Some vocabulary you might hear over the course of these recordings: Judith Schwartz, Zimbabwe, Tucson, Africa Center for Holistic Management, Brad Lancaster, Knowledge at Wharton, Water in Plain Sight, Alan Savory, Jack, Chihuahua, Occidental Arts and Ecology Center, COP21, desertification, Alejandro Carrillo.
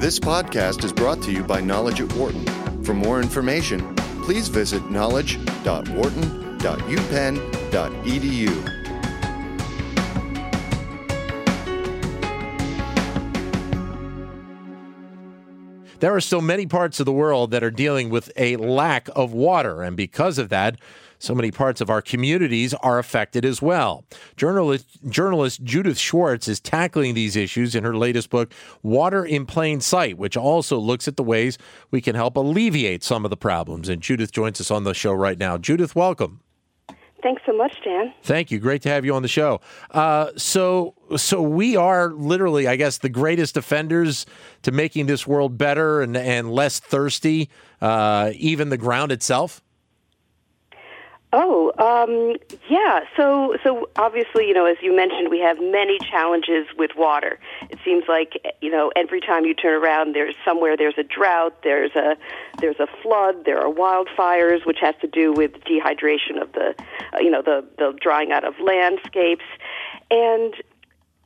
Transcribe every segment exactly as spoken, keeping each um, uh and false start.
This podcast is brought to you by Knowledge at Wharton. For more information, please visit knowledge dot wharton dot u penn dot e d u. There are still many parts of the world that are dealing with a lack of water, and because of that, so many parts of our communities are affected as well. Journalist, journalist Judith Schwartz is tackling these issues in her latest book, Water in Plain Sight, which also looks at the ways we can help alleviate some of the problems. And Judith joins us on the show right now. Judith, welcome. Thanks so much, Dan. Thank you. Great to have you on the show. Uh, so so we are literally, I guess, the greatest offenders to making this world better and, and less thirsty, uh, even the ground itself? Oh, um, yeah. So so obviously, you know, as you mentioned, we have many challenges with water. It seems like, you know, every time you turn around, there's somewhere there's a drought, there's a there's a flood, there are wildfires, which has to do with dehydration of the, uh, you know, the, the drying out of landscapes. And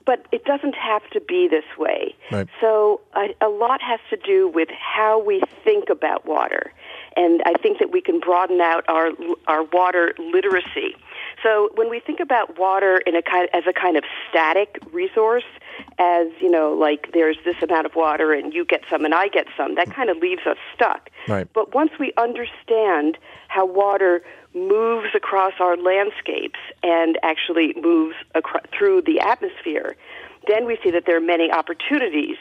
but it doesn't have to be this way. Right. So a, a lot has to do with how we think about water. And I think that we can broaden out our our water literacy. So when we think about water in a kind, as a kind of static resource, as, you know, like there's this amount of water and you get some and I get some, that kind of leaves us stuck. Right. But once we understand how water moves across our landscapes and actually moves across, through the atmosphere, then we see that there are many opportunities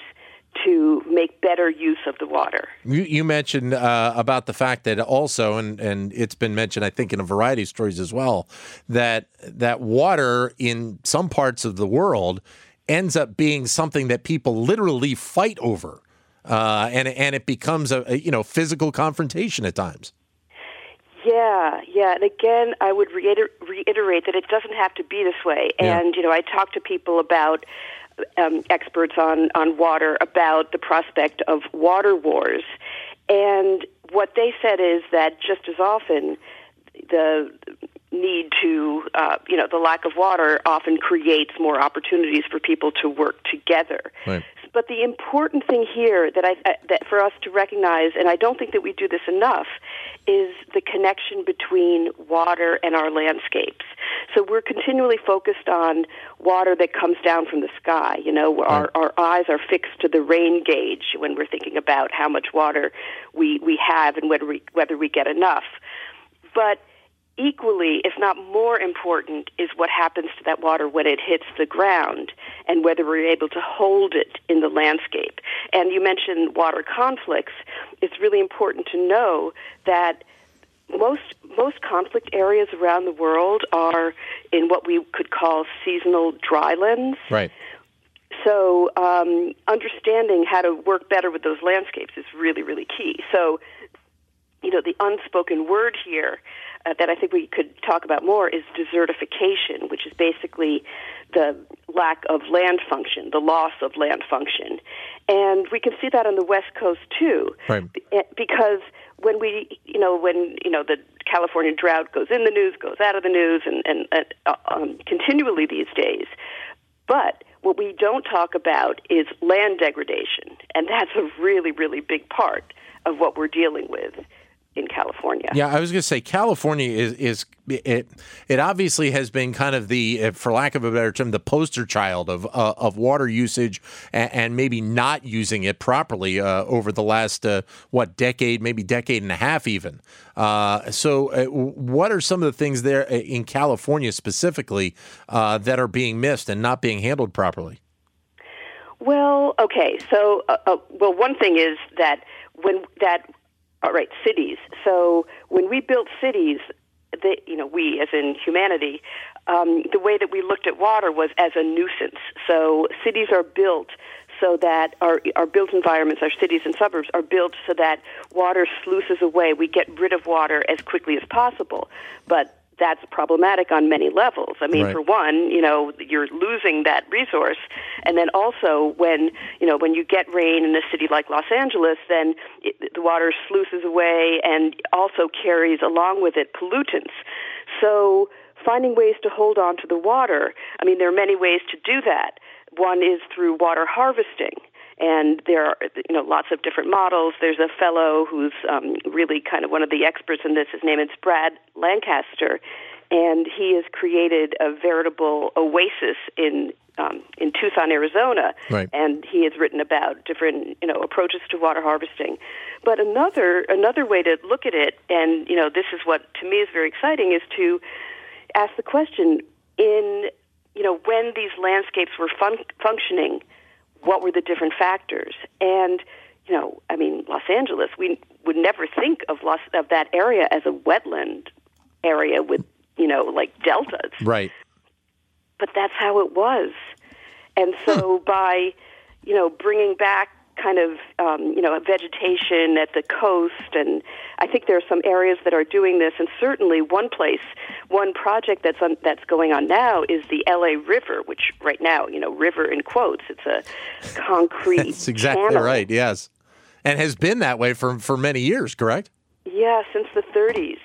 to make better use of the water. You, you mentioned uh, about the fact that also, and, and it's been mentioned, I think, in a variety of stories as well, that that water in some parts of the world ends up being something that people literally fight over, uh, and and it becomes a, a you know physical confrontation at times. Yeah, yeah. And again, I would reiter- reiterate that it doesn't have to be this way. And, yeah. you know, I talk to people about Um, experts on, on water about the prospect of water wars. And what they said is that just as often the need to, uh, you know, the lack of water often creates more opportunities for people to work together. Right. But the important thing here that I that for us to recognize, and I don't think that we do this enough, is the connection between water and our landscapes. So we're continually focused on water that comes down from the sky. You know, our, our eyes are fixed to the rain gauge when we're thinking about how much water we, we have and whether we, whether we get enough. But equally, if not more important, is what happens to that water when it hits the ground and whether we're able to hold it in the landscape. And you mentioned water conflicts. It's really important to know that most most conflict areas around the world are in what we could call seasonal drylands. Right. So um, understanding how to work better with those landscapes is really, really key. So, you know, the unspoken word here uh, that I think we could talk about more is desertification, which is basically the lack of land function, the loss of land function. And we can see that on the West Coast, too, right. because when we, you know, when, you know, the California drought goes in the news, goes out of the news, and, and, and uh, um, continually these days. But what we don't talk about is land degradation, and that's a really, really big part of what we're dealing with in California. Yeah, I was going to say California is, is it, it obviously has been kind of the, for lack of a better term, the poster child of uh, of water usage and, and maybe not using it properly uh, over the last, uh, what, decade, maybe decade and a half even. Uh, so uh, what are some of the things there in California specifically uh, that are being missed and not being handled properly? Well, okay. So, uh, uh, well, one thing is that when that All right, cities. So when we built cities, they, you know, we as in humanity, um, the way that we looked at water was as a nuisance. So cities are built so that our, our built environments, our cities and suburbs, are built so that water sluices away. We get rid of water as quickly as possible. But that's problematic on many levels. I mean, right. for one, you know, you're losing that resource. And then also when, you know, when you get rain in a city like Los Angeles, then it, the water sluices away and also carries along with it pollutants. So finding ways to hold on to the water, I mean, there are many ways to do that. One is through water harvesting. And there are, you know, lots of different models. There's a fellow who's um, really kind of one of the experts in this. His name is Brad Lancaster, and he has created a veritable oasis in um, in Tucson, Arizona. Right. And he has written about different, you know, approaches to water harvesting. But another another way to look at it, and you know, this is what to me is very exciting, is to ask the question: in you know, when these landscapes were fun- functioning. What were the different factors? And, you know, I mean, Los Angeles, we would never think of Los, of that area as a wetland area with, you know, like deltas. Right. But that's how it was. And so huh. by, you know, bringing back kind of, um, you know, vegetation at the coast, and I think there are some areas that are doing this, and certainly one place, one project that's on, that's going on now is the L A River, which right now, you know, river in quotes, it's a concrete That's exactly channel. Right, yes. And has been that way for, for many years, correct? Yeah, since the thirties.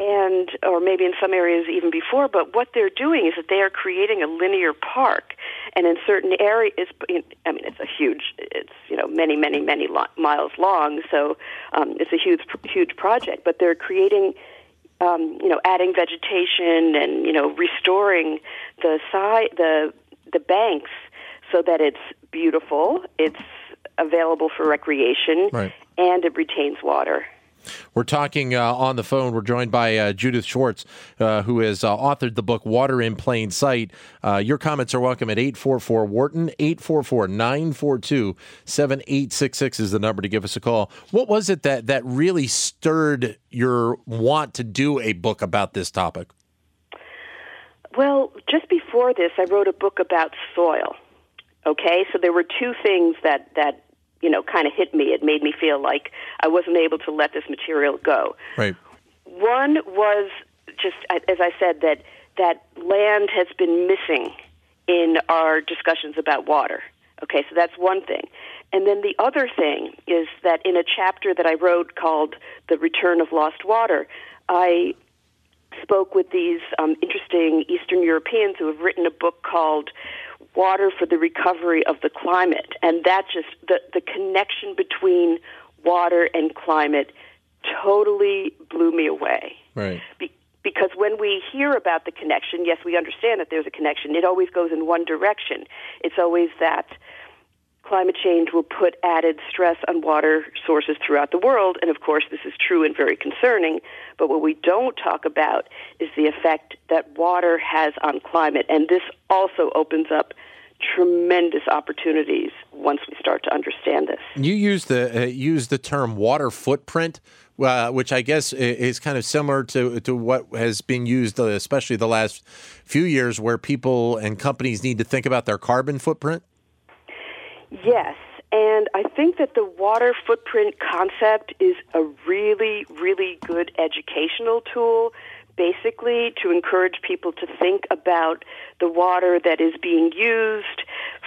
And, or maybe in some areas even before, but what they're doing is that they are creating a linear park, and in certain areas, I mean, it's a huge, it's, you know, many, many, many lo- miles long, so um, it's a huge, huge project, but they're creating, um, you know, adding vegetation and, you know, restoring the side, the, the banks so that it's beautiful, it's available for recreation, right. and it retains water. We're talking uh, on the phone. We're joined by uh, Judith Schwartz, uh, who has uh, authored the book Water in Plain Sight. Uh, your comments are welcome at eight four four Wharton, eight four four, nine four two, seven eight six six is the number to give us a call. What was it that, that really stirred your want to do a book about this topic? Well, just before this, I wrote a book about soil. Okay, so there were two things that... that you know, kind of hit me. It made me feel like I wasn't able to let this material go. Right. One was just, as I said, that that land has been missing in our discussions about water. Okay, so that's one thing. And then the other thing is that in a chapter that I wrote called The Return of Lost Water, I spoke with these um, interesting Eastern Europeans who have written a book called Water for the Recovery of the Climate, and that just, the, the connection between water and climate totally blew me away. Right. Be, because when we hear about the connection, yes, we understand that there's a connection. It always goes in one direction. It's always that climate change will put added stress on water sources throughout the world, and of course this is true and very concerning, but what we don't talk about is the effect that water has on climate, and this also opens up tremendous opportunities once we start to understand this. You use the uh, use the term water footprint, uh, which I guess is kind of similar to, to what has been used, uh, especially the last few years, where people and companies need to think about their carbon footprint. Yes, and I think that the water footprint concept is a really, really good educational tool, basically to encourage people to think about the water that is being used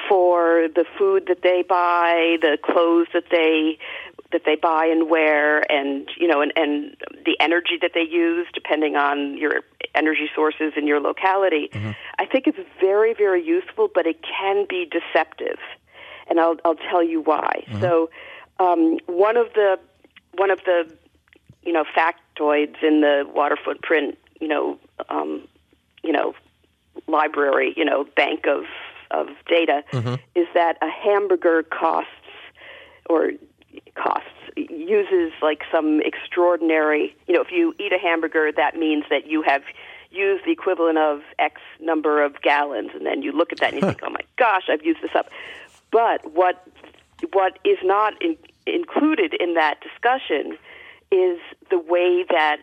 for the food that they buy, the clothes that they that they buy and wear, and you know, and, and the energy that they use, depending on your energy sources in your locality. Mm-hmm. I think it's very, very useful, but it can be deceptive. And I'll I'll tell you why. Mm-hmm. So, um, one of the one of the you know factoids in the water footprint you know um, you know library you know bank of of data mm-hmm. is that a hamburger costs or costs uses like some extraordinary you know if you eat a hamburger, that means that you have used the equivalent of X number of gallons, and then you look at that and you think, oh my gosh, I've used this up. But what what is not in, included in that discussion is the way that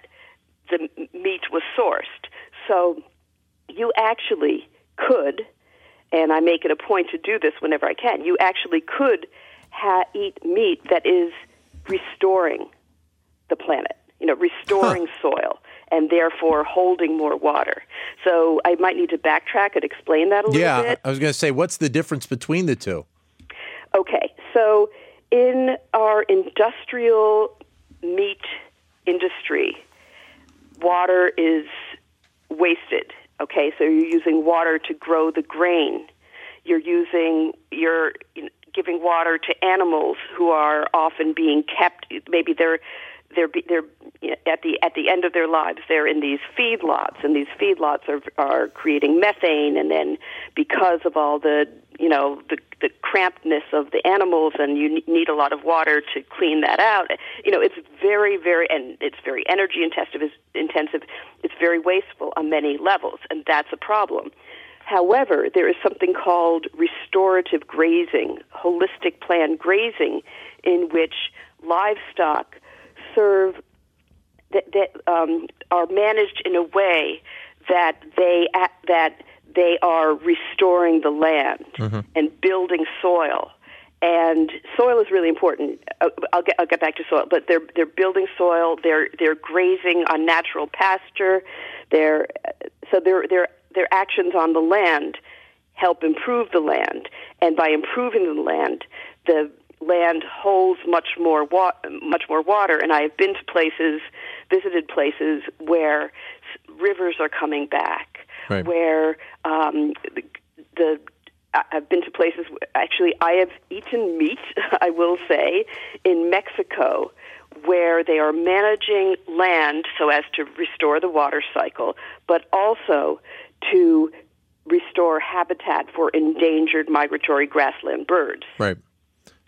the meat was sourced. So you actually could, and I make it a point to do this whenever I can, you actually could ha- eat meat that is restoring the planet, you know, restoring huh. soil, and therefore holding more water. So I might need to backtrack and explain that a little yeah, bit. Yeah, I was going to say, what's the difference between the two? Okay, so in our industrial meat industry, water is wasted, okay? So you're using water to grow the grain. You're using, you're giving water to animals who are often being kept. Maybe they're they're they're at the at the end of their lives. They're in these feedlots, and these feedlots are are creating methane. And then because of all the you know the the crampedness of the animals, and you need a lot of water to clean that out. You know, it's very very and it's very energy intensive. Intensive. It's very wasteful on many levels, and that's a problem. However, there is something called restorative grazing, holistic plan grazing, in which livestock serve that, that um, are managed in a way that they that they are restoring the land mm-hmm. and building soil. And soil is really important. I'll get I'll get back to soil, but they're they're building soil. They're they're grazing on natural pasture. They're so they're they're. Their actions on the land help improve the land, and by improving the land, the land holds much more wa- much more water. And I have been to places, visited places where rivers are coming back. Right. Where um, the, the I've been to places. Actually, I have eaten meat. I will say in Mexico, where they are managing land so as to restore the water cycle, but also to restore habitat for endangered migratory grassland birds. Right.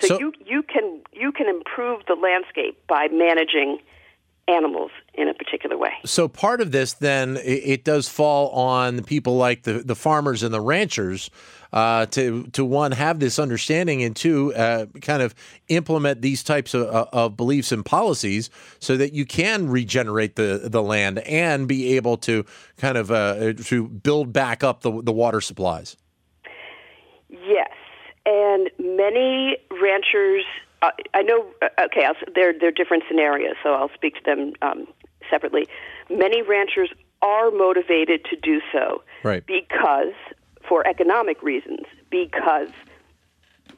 So, so you, you can you can improve the landscape by managing animals in a particular way. So part of this, then, it does fall on people like the, the farmers and the ranchers uh, to, to one, have this understanding, and two, uh, kind of implement these types of, of beliefs and policies so that you can regenerate the, the land and be able to kind of uh, to build back up the, the water supplies. Yes. And many ranchers... Uh, I know. Okay, I'll, they're they're different scenarios, so I'll speak to them um, separately. Many ranchers are motivated to do so, right? Because for economic reasons, because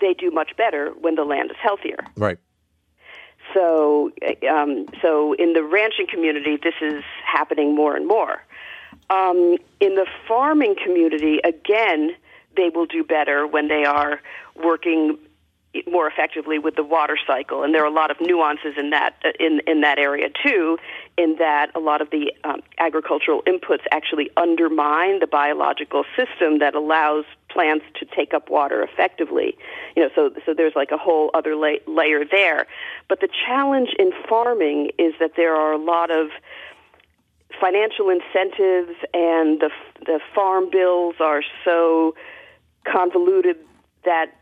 they do much better when the land is healthier, right? So, um, so in the ranching community, this is happening more and more. Um, in the farming community, again, they will do better when they are working more effectively with the water cycle, and there are a lot of nuances in that in in that area too. In that, a lot of the um, agricultural inputs actually undermine the biological system that allows plants to take up water effectively. You know, so so there's like a whole other la- layer there. But the challenge in farming is that there are a lot of financial incentives, and the the farm bills are so convoluted that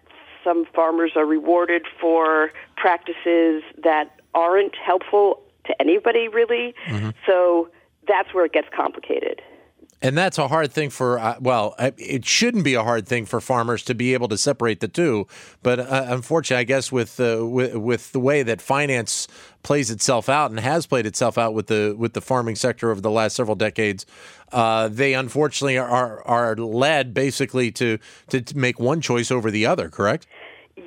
some farmers are rewarded for practices that aren't helpful to anybody, really. Mm-hmm. So that's where it gets complicated. And that's a hard thing for, uh, well, it shouldn't be a hard thing for farmers to be able to separate the two. But uh, unfortunately, I guess with, uh, with with the way that finance plays itself out and has played itself out with the with the farming sector over the last several decades, uh, they unfortunately are are led basically to to make one choice over the other. Correct?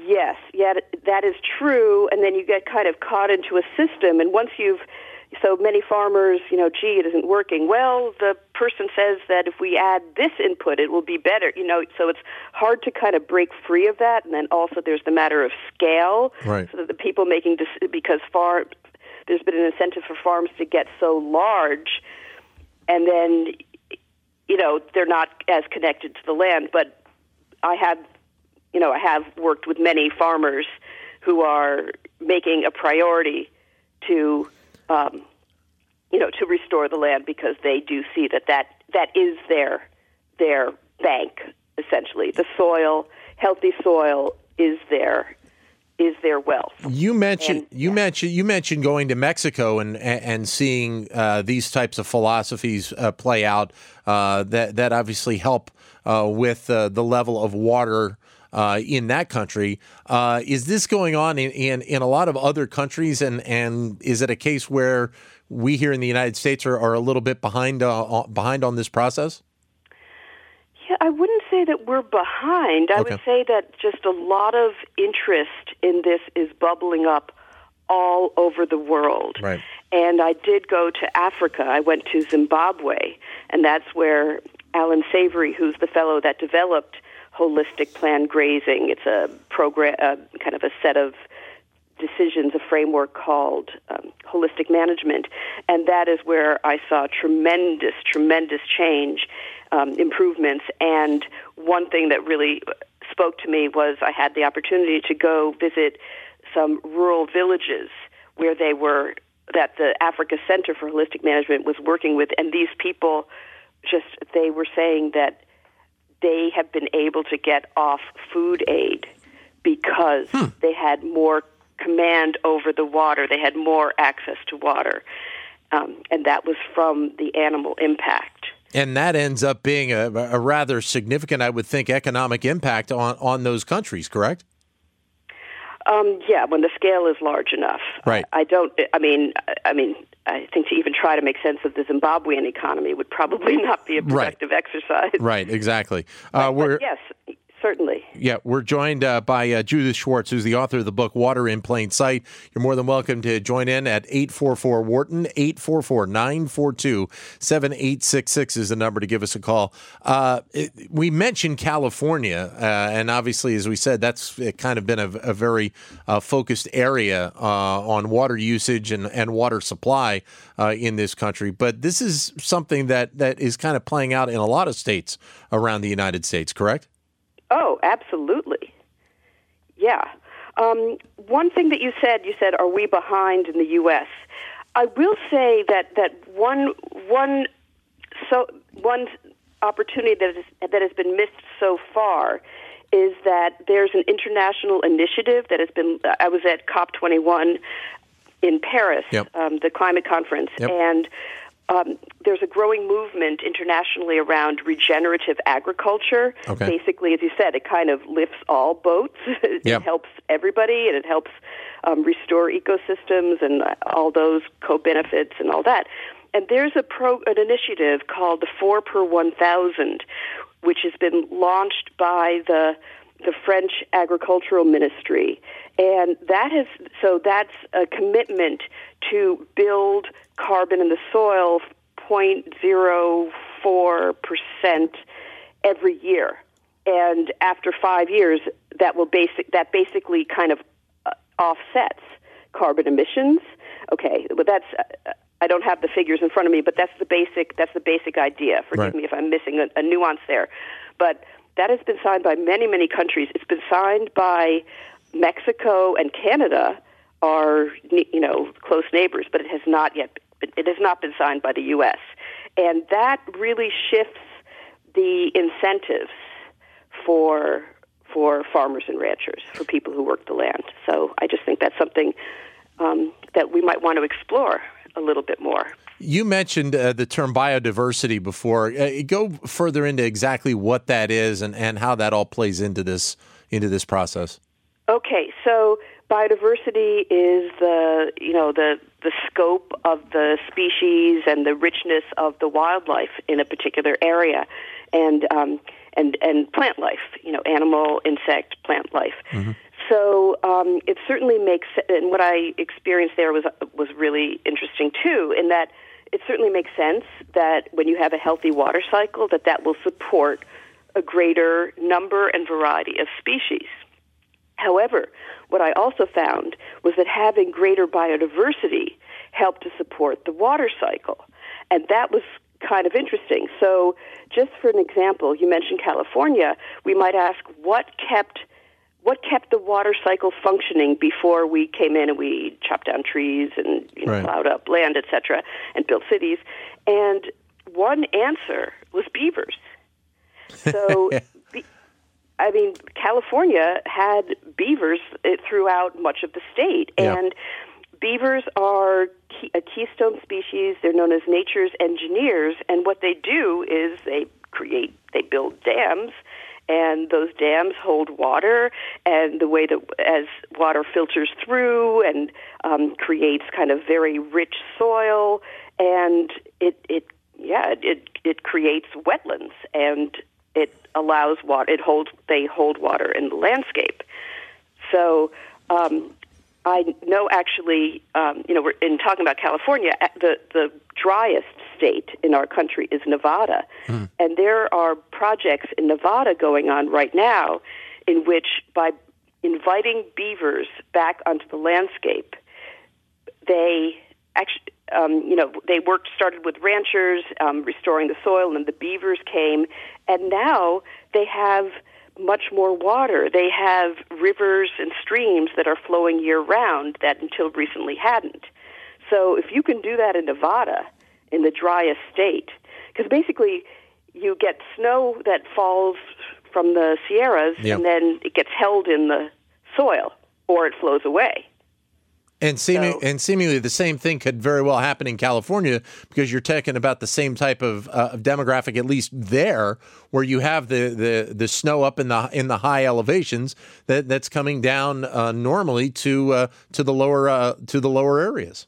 Yes, yeah, that is true. And then you get kind of caught into a system, and once you've So many farmers, you know, gee, it isn't working. Well, the person says that if we add this input, it will be better. You know, so it's hard to kind of break free of that. And then also there's the matter of scale. Right. So that the people making this, because far, there's been an incentive for farms to get so large, and then, you know, they're not as connected to the land. But I have, you know, I have worked with many farmers who are making a priority to... Um, you know, to restore the land, because they do see that that, that is their their bank, essentially. The soil, healthy soil, is their is their wealth. You mentioned and, you yeah. mentioned you mentioned going to Mexico and and seeing uh, these types of philosophies uh, play out. Uh, that that obviously help uh, with uh, the level of water Uh, in that country. Uh, is this going on in, in, in a lot of other countries? And, and is it a case where we here in the United States are, are a little bit behind uh, behind on this process? Yeah, I wouldn't say that we're behind. I okay. would say that just a lot of interest in this is bubbling up all over the world. Right. And I did go to Africa. I went to Zimbabwe, and that's where Alan Savory, who's the fellow that developed holistic planned grazing. It's a program, uh, kind of a set of decisions, a framework called um, holistic management, and that is where I saw tremendous, tremendous change, um, improvements. And one thing that really spoke to me was I had the opportunity to go visit some rural villages where they were, that the Africa Center for Holistic Management was working with, and these people just, they were saying that they have been able to get off food aid because hmm. they had more command over the water. They had more access to water, um, and that was from the animal impact. And that ends up being a, a rather significant, I would think, economic impact on, on those countries, correct? Um, yeah, when the scale is large enough. Right. I, I don't, I mean, I mean, I think to even try to make sense of the Zimbabwean economy would probably not be a productive right. exercise. Right, exactly. Uh, but, we're, but yes, certainly. Yeah, we're joined uh, by uh, Judith Schwartz, who's the author of the book, Water in Plain Sight. You're more than welcome to join in at eight four four Wharton, eight four four, nine four two, seven eight six six is the number to give us a call. Uh, it, we mentioned California, uh, and obviously, as we said, that's it kind of been a, a very uh, focused area uh, on water usage and, and water supply uh, in this country. But this is something that, that is kind of playing out in a lot of states around the United States, correct? Oh, absolutely. Yeah. Um, one thing that you said, you said, are we behind in the U S? I will say that, that one one so one opportunity that is, that has been missed so far is that there's an international initiative that has been. I was at C O P twenty-one in Paris, yep. um, the climate conference, yep. and. Um, there's a growing movement internationally around regenerative agriculture. Okay. Basically, as you said, it kind of lifts all boats. It yep. helps everybody, and it helps um, restore ecosystems and all those co-benefits and all that. And there's a pro- an initiative called the four per one thousand, which has been launched by the the French Agricultural Ministry. And that has, so that's a commitment to build carbon in the soil zero point zero four percent every year. And after five years, that will basic, that basically kind of uh, offsets carbon emissions. Okay, but that's, uh, I don't have the figures in front of me, but that's the basic, that's the basic idea. Forgive right. me if I'm missing a, a nuance there. But that has been signed by many, many countries. It's been signed by Mexico and Canada, are, you know, close neighbors, but it has not yet. It has not been signed by the U S, and that really shifts the incentives for for farmers and ranchers, for people who work the land. So I just think that's something um, that we might want to explore a little bit more. You mentioned uh, the term biodiversity before. Uh, go further into exactly what that is and, and how that all plays into this into this process. Okay, so biodiversity is the you know the the scope of the species and the richness of the wildlife in a particular area, and um, and and plant life, you know, animal, insect, plant life. Mm-hmm. So um, it certainly makes, and what I experienced there was was really interesting too, in that it certainly makes sense that when you have a healthy water cycle, that that will support a greater number and variety of species. However, what I also found was that having greater biodiversity helped to support the water cycle, and that was kind of interesting. So just for an example, you mentioned California. We might ask, what kept what kept the water cycle functioning before we came in and we chopped down trees and you know, right. plowed up land, et cetera, and built cities? And one answer was beavers. So be- I mean, California had beavers throughout much of the state, yeah. and beavers are key, a keystone species. They're known as nature's engineers, and what they do is they create, they build dams, and those dams hold water, and the way that as water filters through and um, creates kind of very rich soil, and it, it yeah, it it creates wetlands, and it allows water, it holds, they hold water in the landscape. So um, I know actually, um, you know, we're in talking about California, the, the driest state in our country is Nevada. Mm. And there are projects in Nevada going on right now in which by inviting beavers back onto the landscape, they actually, um, you know, they worked, started with ranchers, um, restoring the soil, and then the beavers came. And now they have much more water. They have rivers and streams that are flowing year-round that until recently hadn't. So if you can do that in Nevada, in the driest state, because basically you get snow that falls from the Sierras, yep. and then it gets held in the soil, or it flows away. And, seeming, so, and seemingly the same thing could very well happen in California, because you're talking about the same type of, uh, of demographic, at least there, where you have the, the, the snow up in the in the high elevations that, that's coming down uh, normally to uh, to the lower uh, to the lower areas.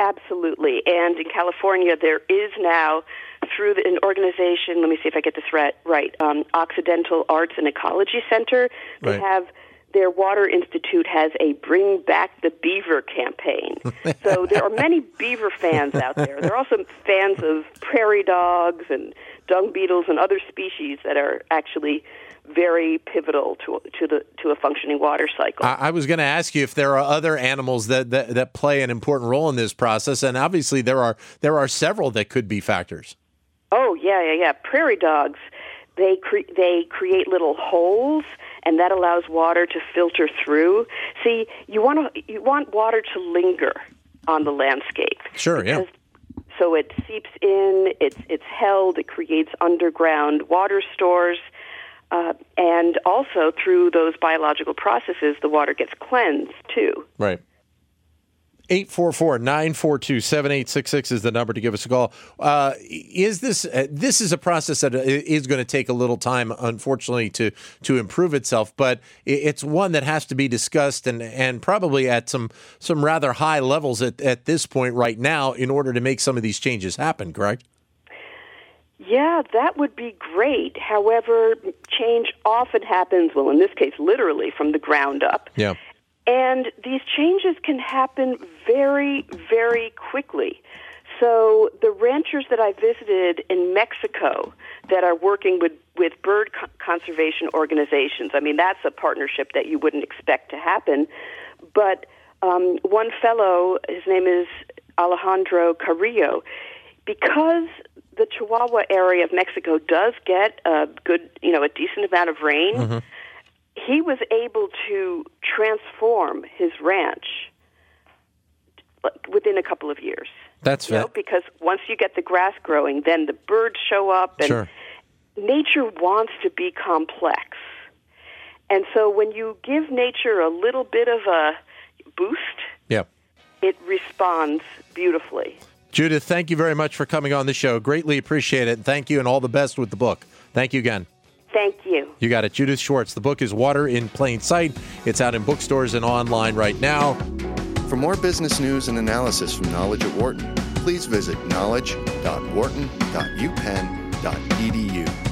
Absolutely, and in California there is now, through an organization, let me see if I get this right, right um, Occidental Arts and Ecology Center, they right. have. Their Water Institute has a Bring Back the Beaver campaign. So there are many beaver fans out there. There are also fans of prairie dogs and dung beetles and other species that are actually very pivotal to to the to a functioning water cycle. I, I was going to ask you if there are other animals that, that that play an important role in this process, and obviously there are there are several that could be factors. Oh, yeah, yeah, yeah. Prairie dogs, they cre- they create little holes, and that allows water to filter through. See, you want to, you want water to linger on the landscape. Sure, yeah. So it seeps in, it's it's held, it creates underground water stores, uh, and also through those biological processes, the water gets cleansed too. Right. eight four four, nine four two, seven eight six six is the number to give us a call. Uh, is this uh, this is a process that is going to take a little time, unfortunately, to to improve itself, but it's one that has to be discussed and and probably at some some rather high levels at, at this point right now in order to make some of these changes happen, correct? Yeah, that would be great. However, change often happens, well, in this case, literally from the ground up. Yeah. And these changes can happen very, very quickly. So the ranchers that I visited in Mexico that are working with, with bird co- conservation organizations, I mean, that's a partnership that you wouldn't expect to happen. But um, one fellow, his name is Alejandro Carrillo, because the Chihuahua area of Mexico does get a good, you know, a decent amount of rain, mm-hmm. he was able to transform his ranch within a couple of years. That's right. You know, because once you get the grass growing, then the birds show up. And sure. Nature wants to be complex. And so when you give nature a little bit of a boost, yep. it responds beautifully. Judith, thank you very much for coming on the show. Greatly appreciate it. Thank you, and all the best with the book. Thank you again. Thank you. You got it. Judith Schwartz. The book is Water in Plain Sight. It's out in bookstores and online right now. For more business news and analysis from Knowledge at Wharton, please visit knowledge dot wharton dot u penn dot e d u.